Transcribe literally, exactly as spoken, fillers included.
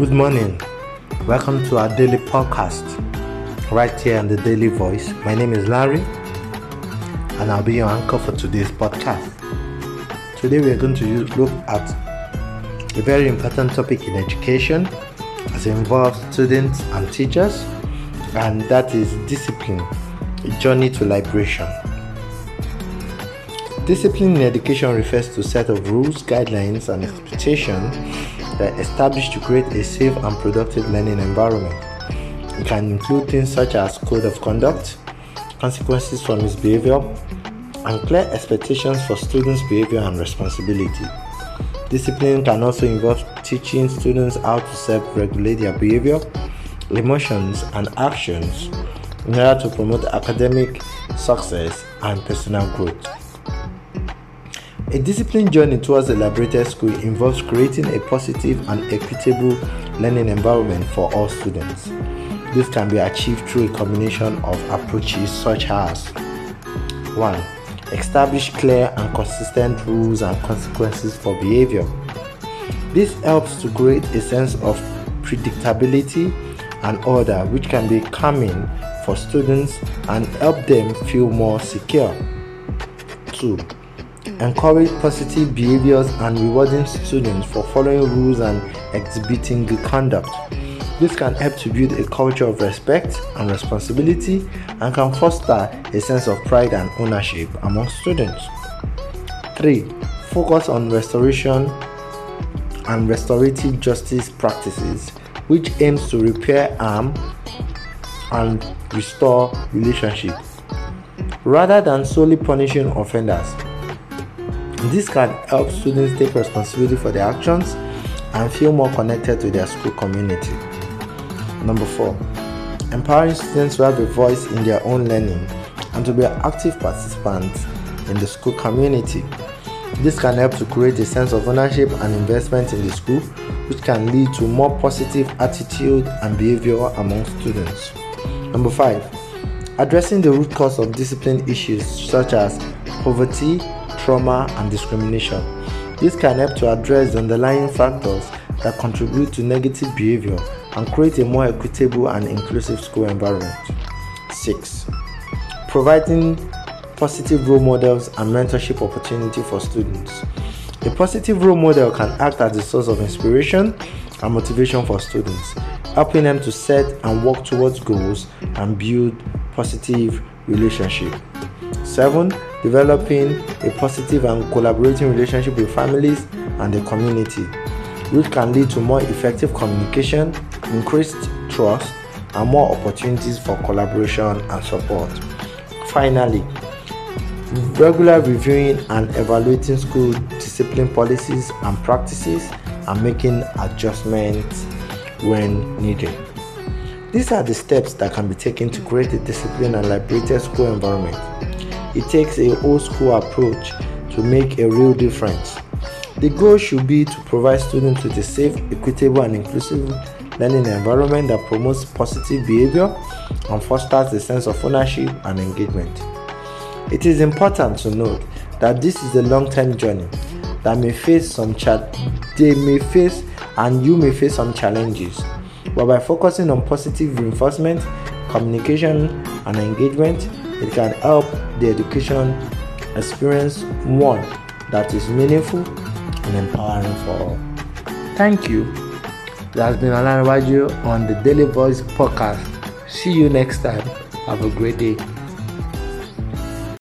Good morning. Welcome to our daily podcast right here on The Daily Voice. My name is Larry and I'll be your anchor for today's podcast. Today we are going to use, look at a very important topic in education as it involves students and teachers, and that is discipline, a journey to liberation. Discipline in education refers to a set of rules, guidelines, and expectations that are established to create a safe and productive learning environment. It can include things such as code of conduct, consequences for misbehavior, and clear expectations for students' behavior and responsibility. Discipline can also involve teaching students how to self-regulate their behavior, emotions, and actions in order to promote academic success and personal growth. A disciplined journey towards a liberated school involves creating a positive and equitable learning environment for all students. This can be achieved through a combination of approaches such as one Establish clear and consistent rules and consequences for behavior. This helps to create a sense of predictability and order, which can be calming for students and help them feel more secure. two Encourage positive behaviors and rewarding students for following rules and exhibiting good conduct. This can help to build a culture of respect and responsibility and can foster a sense of pride and ownership among students. three Focus on restoration and restorative justice practices, which aims to repair harm and restore relationships, rather than solely punishing offenders. This can help students take responsibility for their actions and feel more connected to their school community. Number four Empowering students to have a voice in their own learning and to be active participants in the school community. This can help to create a sense of ownership and investment in the school, which can lead to more positive attitude and behavior among students. Number five Addressing the root cause of discipline issues such as poverty, trauma, and discrimination. This can help to address the underlying factors that contribute to negative behavior and create a more equitable and inclusive school environment. six Providing positive role models and mentorship opportunity for students. A positive role model can act as a source of inspiration and motivation for students, helping them to set and work towards goals and build positive relationships. seven Developing a positive and collaborating relationship with families and the community, which can lead to more effective communication, increased trust, and more opportunities for collaboration and support. Finally, regular reviewing and evaluating school discipline policies and practices and making adjustments when needed. These are the steps that can be taken to create a disciplined and liberated school environment. It takes a whole school approach to make a real difference. The goal should be to provide students with a safe, equitable, and inclusive learning environment that promotes positive behavior and fosters a sense of ownership and engagement. It is important to note that this is a long-term journey that may face some cha- they may face and you may face some challenges, but by focusing on positive reinforcement, communication, and engagement, it can help the education experience one that is meaningful and empowering for all. Thank you. That has been Alan Raju on the Daily Voice podcast. See you next time. Have a great day.